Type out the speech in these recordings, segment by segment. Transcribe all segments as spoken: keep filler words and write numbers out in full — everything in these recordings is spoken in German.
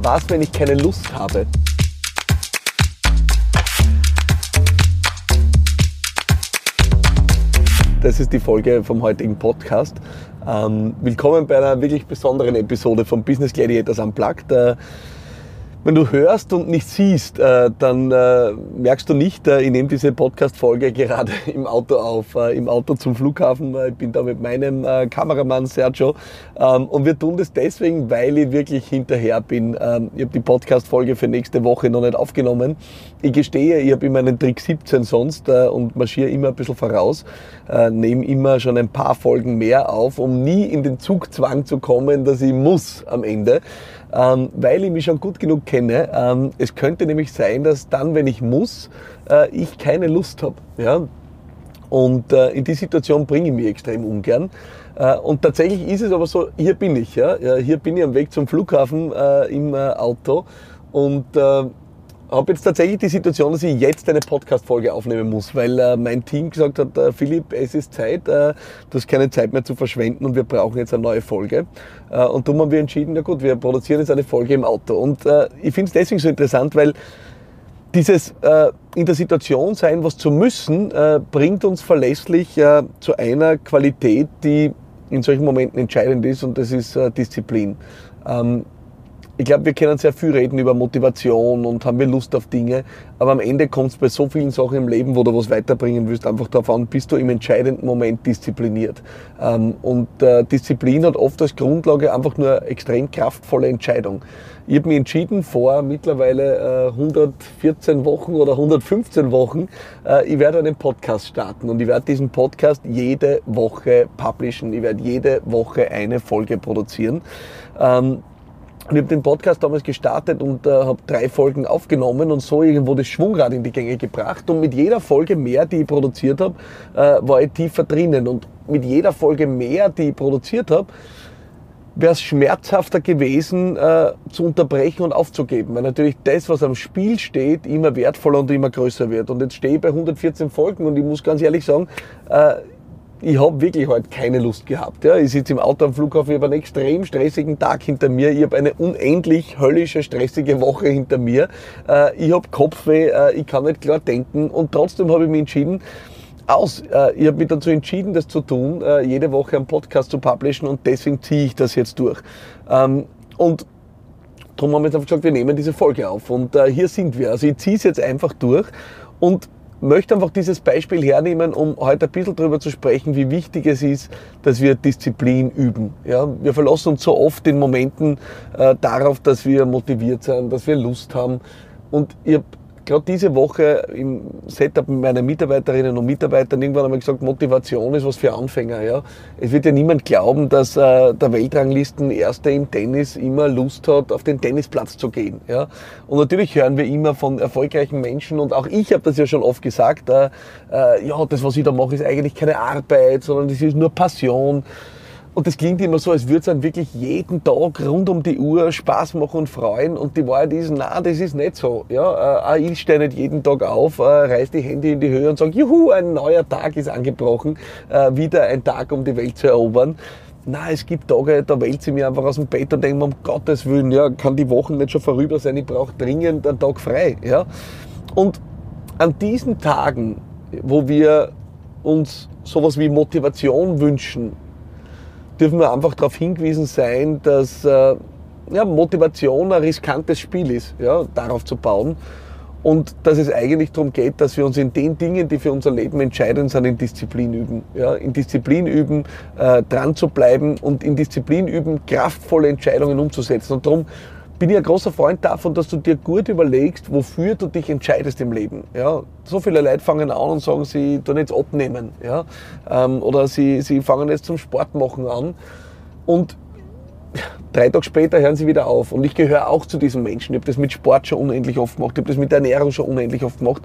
Was, wenn ich keine Lust habe? Das ist die Folge vom heutigen Podcast. Ähm, willkommen bei einer wirklich besonderen Episode von Business Gladiators Unplugged. Äh, wenn du hörst und nicht siehst, äh, dann äh, merkst du nicht, äh, ich nehme diese Podcast-Folge gerade im Auto auf, äh, im Auto zum Flughafen. Ich bin da mit meinem äh, Kameramann Sergio ähm, und wir tun das deswegen, weil ich wirklich hinterher bin. Ähm, ich habe die Podcast-Folge für nächste Woche noch nicht aufgenommen. Ich gestehe, ich habe immer einen Trick siebzehn sonst äh, und marschiere immer ein bisschen voraus, äh, nehme immer schon ein paar Folgen mehr auf, um nie in den Zugzwang zu kommen, dass ich muss am Ende, ähm, weil ich mich schon gut genug kenne. Ähm, es könnte nämlich sein, dass dann, wenn ich muss, äh, ich keine Lust habe. Ja? Und äh, in die Situation bringe ich mich extrem ungern. Äh, und tatsächlich ist es aber so, hier bin ich. Ja? Ja, hier bin ich am Weg zum Flughafen äh, im äh, Auto und äh, habe jetzt tatsächlich die Situation, dass ich jetzt eine Podcast-Folge aufnehmen muss, weil äh, mein Team gesagt hat, äh, Philipp, es ist Zeit, äh, du hast keine Zeit mehr zu verschwenden und wir brauchen jetzt eine neue Folge. Äh, und darum haben wir entschieden, na gut, wir produzieren jetzt eine Folge im Auto. Und äh, ich finde es deswegen so interessant, weil dieses äh, in der Situation sein, was zu müssen, äh, bringt uns verlässlich äh, zu einer Qualität, die in solchen Momenten entscheidend ist, und das ist äh, Disziplin. Ähm, Ich glaube, wir können sehr viel reden über Motivation und haben wir Lust auf Dinge, aber am Ende kommt es bei so vielen Sachen im Leben, wo du was weiterbringen willst, einfach darauf an, bist du im entscheidenden Moment diszipliniert. Und Disziplin hat oft als Grundlage einfach nur eine extrem kraftvolle Entscheidung. Ich habe mich entschieden, vor mittlerweile hundertvierzehn Wochen oder hundertfünfzehn Wochen, ich werde einen Podcast starten und ich werde diesen Podcast jede Woche publishen. Ich werde jede Woche eine Folge produzieren. Und ich habe den Podcast damals gestartet und äh, habe drei Folgen aufgenommen und so irgendwo das Schwungrad in die Gänge gebracht. Und mit jeder Folge mehr, die ich produziert habe, äh, war ich tiefer drinnen. Und mit jeder Folge mehr, die ich produziert habe, wäre es schmerzhafter gewesen, äh, zu unterbrechen und aufzugeben. Weil natürlich das, was am Spiel steht, immer wertvoller und immer größer wird. Und jetzt stehe ich bei hundertvierzehn Folgen und ich muss ganz ehrlich sagen, äh, ich habe wirklich heute keine Lust gehabt. Ja. Ich sitze im Auto am Flughafen, ich habe einen extrem stressigen Tag hinter mir, ich habe eine unendlich höllische, stressige Woche hinter mir, äh, ich habe Kopfweh, äh, ich kann nicht klar denken und trotzdem habe ich mich entschieden, aus. Äh, ich habe mich dazu entschieden, das zu tun, äh, jede Woche einen Podcast zu publishen und deswegen ziehe ich das jetzt durch. Ähm, und darum haben wir jetzt einfach gesagt, wir nehmen diese Folge auf und äh, hier sind wir. Also ich ziehe es jetzt einfach durch und möchte einfach dieses Beispiel hernehmen, um heute ein bisschen darüber zu sprechen, wie wichtig es ist, dass wir Disziplin üben. Ja, wir verlassen uns so oft in Momenten äh, darauf, dass wir motiviert sind, dass wir Lust haben. Und ich habe gerade diese Woche im Setup mit meinen Mitarbeiterinnen und Mitarbeitern irgendwann einmal gesagt, Motivation ist was für Anfänger. Ja. Es wird ja niemand glauben, dass äh, der Weltranglisten-Erste im Tennis immer Lust hat, auf den Tennisplatz zu gehen. Ja. Und natürlich hören wir immer von erfolgreichen Menschen und auch ich habe das ja schon oft gesagt, äh, äh, ja, das, was ich da mache, ist eigentlich keine Arbeit, sondern das ist nur Passion. Und das klingt immer so, als würde es einem wirklich jeden Tag rund um die Uhr Spaß machen und freuen. Und die Wahrheit ist, nein, das ist nicht so. Ja, äh, ich stehe nicht jeden Tag auf, äh, reiße die Hände in die Höhe und sage, juhu, ein neuer Tag ist angebrochen, äh, wieder ein Tag, um die Welt zu erobern. Nein, es gibt Tage, da wälze ich mich einfach aus dem Bett und denke mir, um Gottes Willen, ja, kann die Woche nicht schon vorüber sein, ich brauche dringend einen Tag frei. Ja? Und an diesen Tagen, wo wir uns sowas wie Motivation wünschen, dürfen wir einfach darauf hingewiesen sein, dass äh, ja, Motivation ein riskantes Spiel ist, ja, darauf zu bauen. Und dass es eigentlich darum geht, dass wir uns in den Dingen, die für unser Leben entscheidend sind, in Disziplin üben. Ja, in Disziplin üben, äh, dran zu bleiben und in Disziplin üben, kraftvolle Entscheidungen umzusetzen. Und darum bin ich ein großer Freund davon, dass du dir gut überlegst, wofür du dich entscheidest im Leben. Ja, so viele Leute fangen an und sagen, sie tun jetzt abnehmen. Ja, ähm, oder sie, sie fangen jetzt zum Sport machen an und drei Tage später hören sie wieder auf. Und ich gehöre auch zu diesen Menschen. Ich habe das mit Sport schon unendlich oft gemacht. Ich habe das mit der Ernährung schon unendlich oft gemacht.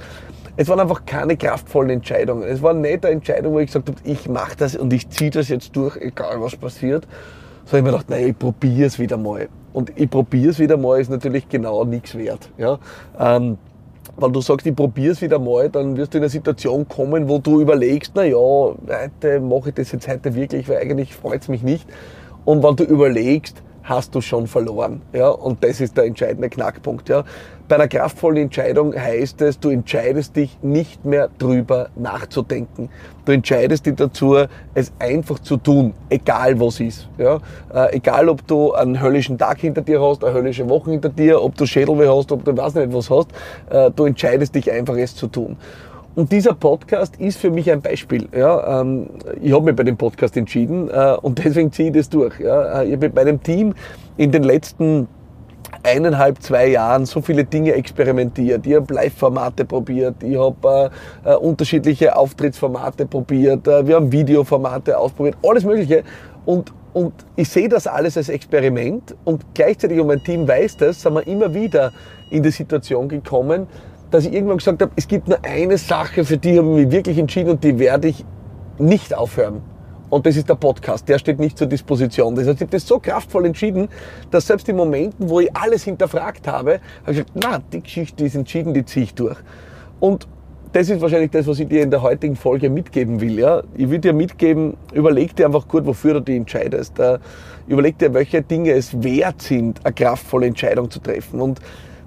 Es waren einfach keine kraftvollen Entscheidungen. Es war nicht eine Entscheidung, wo ich gesagt habe, ich mache das und ich ziehe das jetzt durch, egal was passiert. So habe ich mir gedacht, naja, ich probiere es wieder mal. Und ich probiere es wieder mal ist natürlich genau nichts wert. Ja? Ähm, wenn du sagst, ich probiere es wieder mal, dann wirst du in eine Situation kommen, wo du überlegst, naja, heute mache ich das jetzt heute wirklich, weil eigentlich freut es mich nicht. Und wenn du überlegst, hast du schon verloren. Ja? Und das ist der entscheidende Knackpunkt. Ja? Bei einer kraftvollen Entscheidung heißt es, du entscheidest dich nicht mehr drüber nachzudenken. Du entscheidest dich dazu, es einfach zu tun, egal was ist. Ja? Äh, egal, ob du einen höllischen Tag hinter dir hast, eine höllische Woche hinter dir, ob du Schädelweh hast, ob du weiß nicht was hast, äh, du entscheidest dich einfach, es zu tun. Und dieser Podcast ist für mich ein Beispiel. Ja, ähm, ich habe mich bei dem Podcast entschieden äh, und deswegen ziehe ich das durch. Ja. Ich habe mit meinem Team in den letzten eineinhalb, zwei Jahren so viele Dinge experimentiert. Ich habe Live-Formate probiert, ich habe äh, äh, unterschiedliche Auftrittsformate probiert, äh, wir haben Videoformate ausprobiert, alles Mögliche. Und, und ich sehe das alles als Experiment und gleichzeitig, und mein Team weiß das, sind wir immer wieder in die Situation gekommen, dass ich irgendwann gesagt habe, es gibt nur eine Sache, für die habe ich mich wirklich entschieden und die werde ich nicht aufhören. Und das ist der Podcast, der steht nicht zur Disposition. Das heißt, ich habe das so kraftvoll entschieden, dass selbst in Momenten, wo ich alles hinterfragt habe, habe ich gesagt, na, die Geschichte ist entschieden, die ziehe ich durch. Und das ist wahrscheinlich das, was ich dir in der heutigen Folge mitgeben will. Ja? Ich will dir mitgeben, überleg dir einfach gut, wofür du dich entscheidest. Überleg dir, welche Dinge es wert sind, eine kraftvolle Entscheidung zu treffen. Und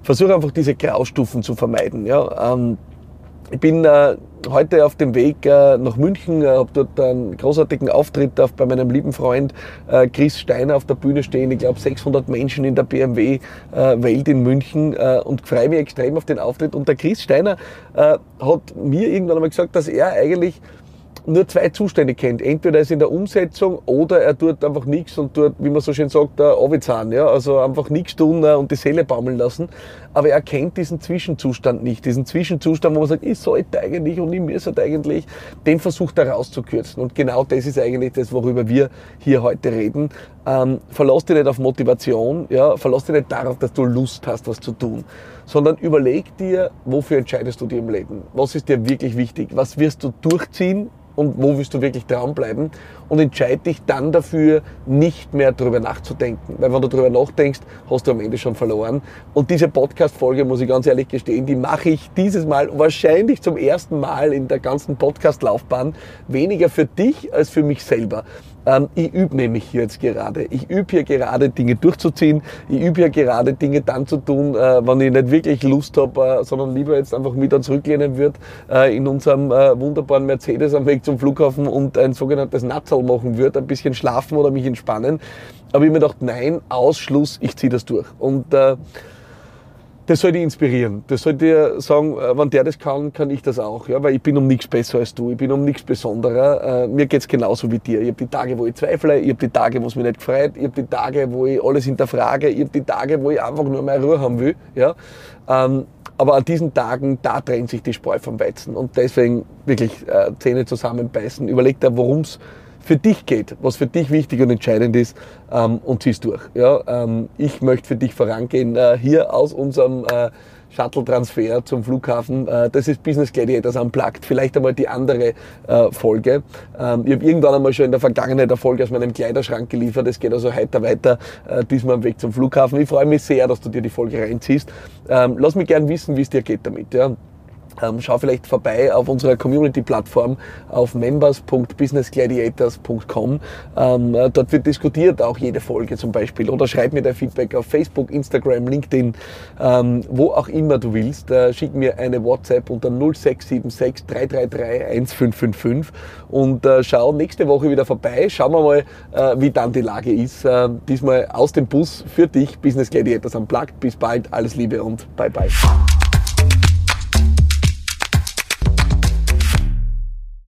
versuche einfach diese Graustufen zu vermeiden. Ja, ähm, ich bin äh, heute auf dem Weg äh, nach München, äh, habe dort einen großartigen Auftritt auf, bei meinem lieben Freund äh, Chris Steiner auf der Bühne stehen. Ich glaube sechshundert Menschen in der B M W-Welt äh, in München äh, und freue mich extrem auf den Auftritt. Und der Chris Steiner äh, hat mir irgendwann einmal gesagt, dass er eigentlich nur zwei Zustände kennt. Entweder er ist in der Umsetzung oder er tut einfach nichts und tut, wie man so schön sagt, Ovitzahn, ja, also einfach nichts tun und die Seele baumeln lassen. Aber er kennt diesen Zwischenzustand nicht. Diesen Zwischenzustand, wo man sagt, ich sollte eigentlich und ich müsste eigentlich, den versucht er rauszukürzen. Und genau das ist eigentlich das, worüber wir hier heute reden. Ähm, verlass dich nicht auf Motivation, ja, verlass dich nicht darauf, dass du Lust hast, was zu tun, sondern überleg dir, wofür entscheidest du dich im Leben? Was ist dir wirklich wichtig? Was wirst du durchziehen? Und wo willst du wirklich dranbleiben? Und entscheide dich dann dafür, nicht mehr darüber nachzudenken. Weil wenn du darüber nachdenkst, hast du am Ende schon verloren. Und diese Podcast-Folge, muss ich ganz ehrlich gestehen, die mache ich dieses Mal wahrscheinlich zum ersten Mal in der ganzen Podcast-Laufbahn weniger für dich als für mich selber. Ich übe nämlich hier jetzt gerade. Ich übe hier gerade, Dinge durchzuziehen. Ich übe hier gerade, Dinge dann zu tun, wenn ich nicht wirklich Lust habe, sondern lieber jetzt einfach mit uns zurücklehnen würde, in unserem wunderbaren Mercedes am Weg zum Flughafen und ein sogenanntes Natzerl machen würde, ein bisschen schlafen oder mich entspannen. Aber ich habe mir gedacht, nein, Ausschluss, ich ziehe das durch. Und äh, das soll dich inspirieren. Das soll dir sagen, wenn der das kann, kann ich das auch. Ja, weil ich bin um nichts besser als du. Ich bin um nichts besonderer. Äh, mir geht's genauso wie dir. Ich habe die Tage, wo ich zweifle. Ich habe die Tage, wo es mich nicht gefreut. Ich habe die Tage, wo ich alles hinterfrage. Ich habe die Tage, wo ich einfach nur mehr Ruhe haben will. Ja, ähm, aber an diesen Tagen, da trennt sich die Spreu vom Weizen. Und deswegen wirklich äh, Zähne zusammenbeißen. Überleg dir, worum's für dich geht, was für dich wichtig und entscheidend ist, ähm, und zieh's durch. Ja, ähm, ich möchte für dich vorangehen, äh, hier aus unserem äh, Shuttle-Transfer zum Flughafen. Äh, das ist Business Gladiators Unplugged, vielleicht einmal die andere äh, Folge. Ähm, ich habe irgendwann einmal schon in der Vergangenheit eine Folge aus meinem Kleiderschrank geliefert, es geht also heute weiter, äh, diesmal am Weg zum Flughafen. Ich freue mich sehr, dass du dir die Folge reinziehst. Ähm, lass mich gern wissen, wie es dir geht damit. Ja. Schau vielleicht vorbei auf unserer Community-Plattform auf members dot business gladiators dot com. Dort wird diskutiert, auch jede Folge zum Beispiel. Oder schreib mir dein Feedback auf Facebook, Instagram, LinkedIn, wo auch immer du willst. Schick mir eine WhatsApp unter null sechs sieben sechs drei drei drei eins fünf fünf fünf und schau nächste Woche wieder vorbei. Schauen wir mal, wie dann die Lage ist. Diesmal aus dem Bus für dich, Business Gladiators Unplugged. Bis bald, alles Liebe und bye bye.